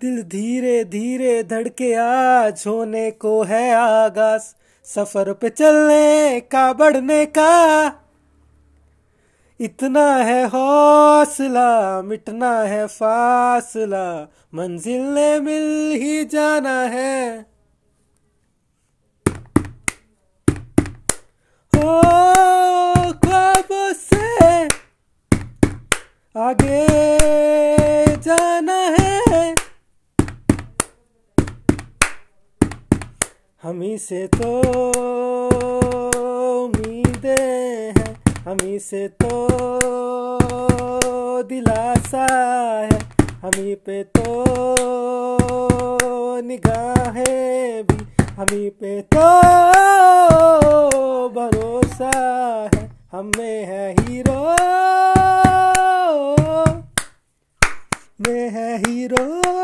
दिल धीरे धीरे धड़के, आज होने को है आगाज, सफर पे चलने का, बढ़ने का, इतना है हौसला, मिटना है फासला, मंजिल ने मिल ही जाना है। ओ ख्वाबों से आगे जाना है, हम ही से तो उम्मीदें हैं, हम ही से तो दिलासा है, हम ही पे तो निगाहें भी, हम ही पे तो भरोसा है, हमें है हीरो, में है हीरो।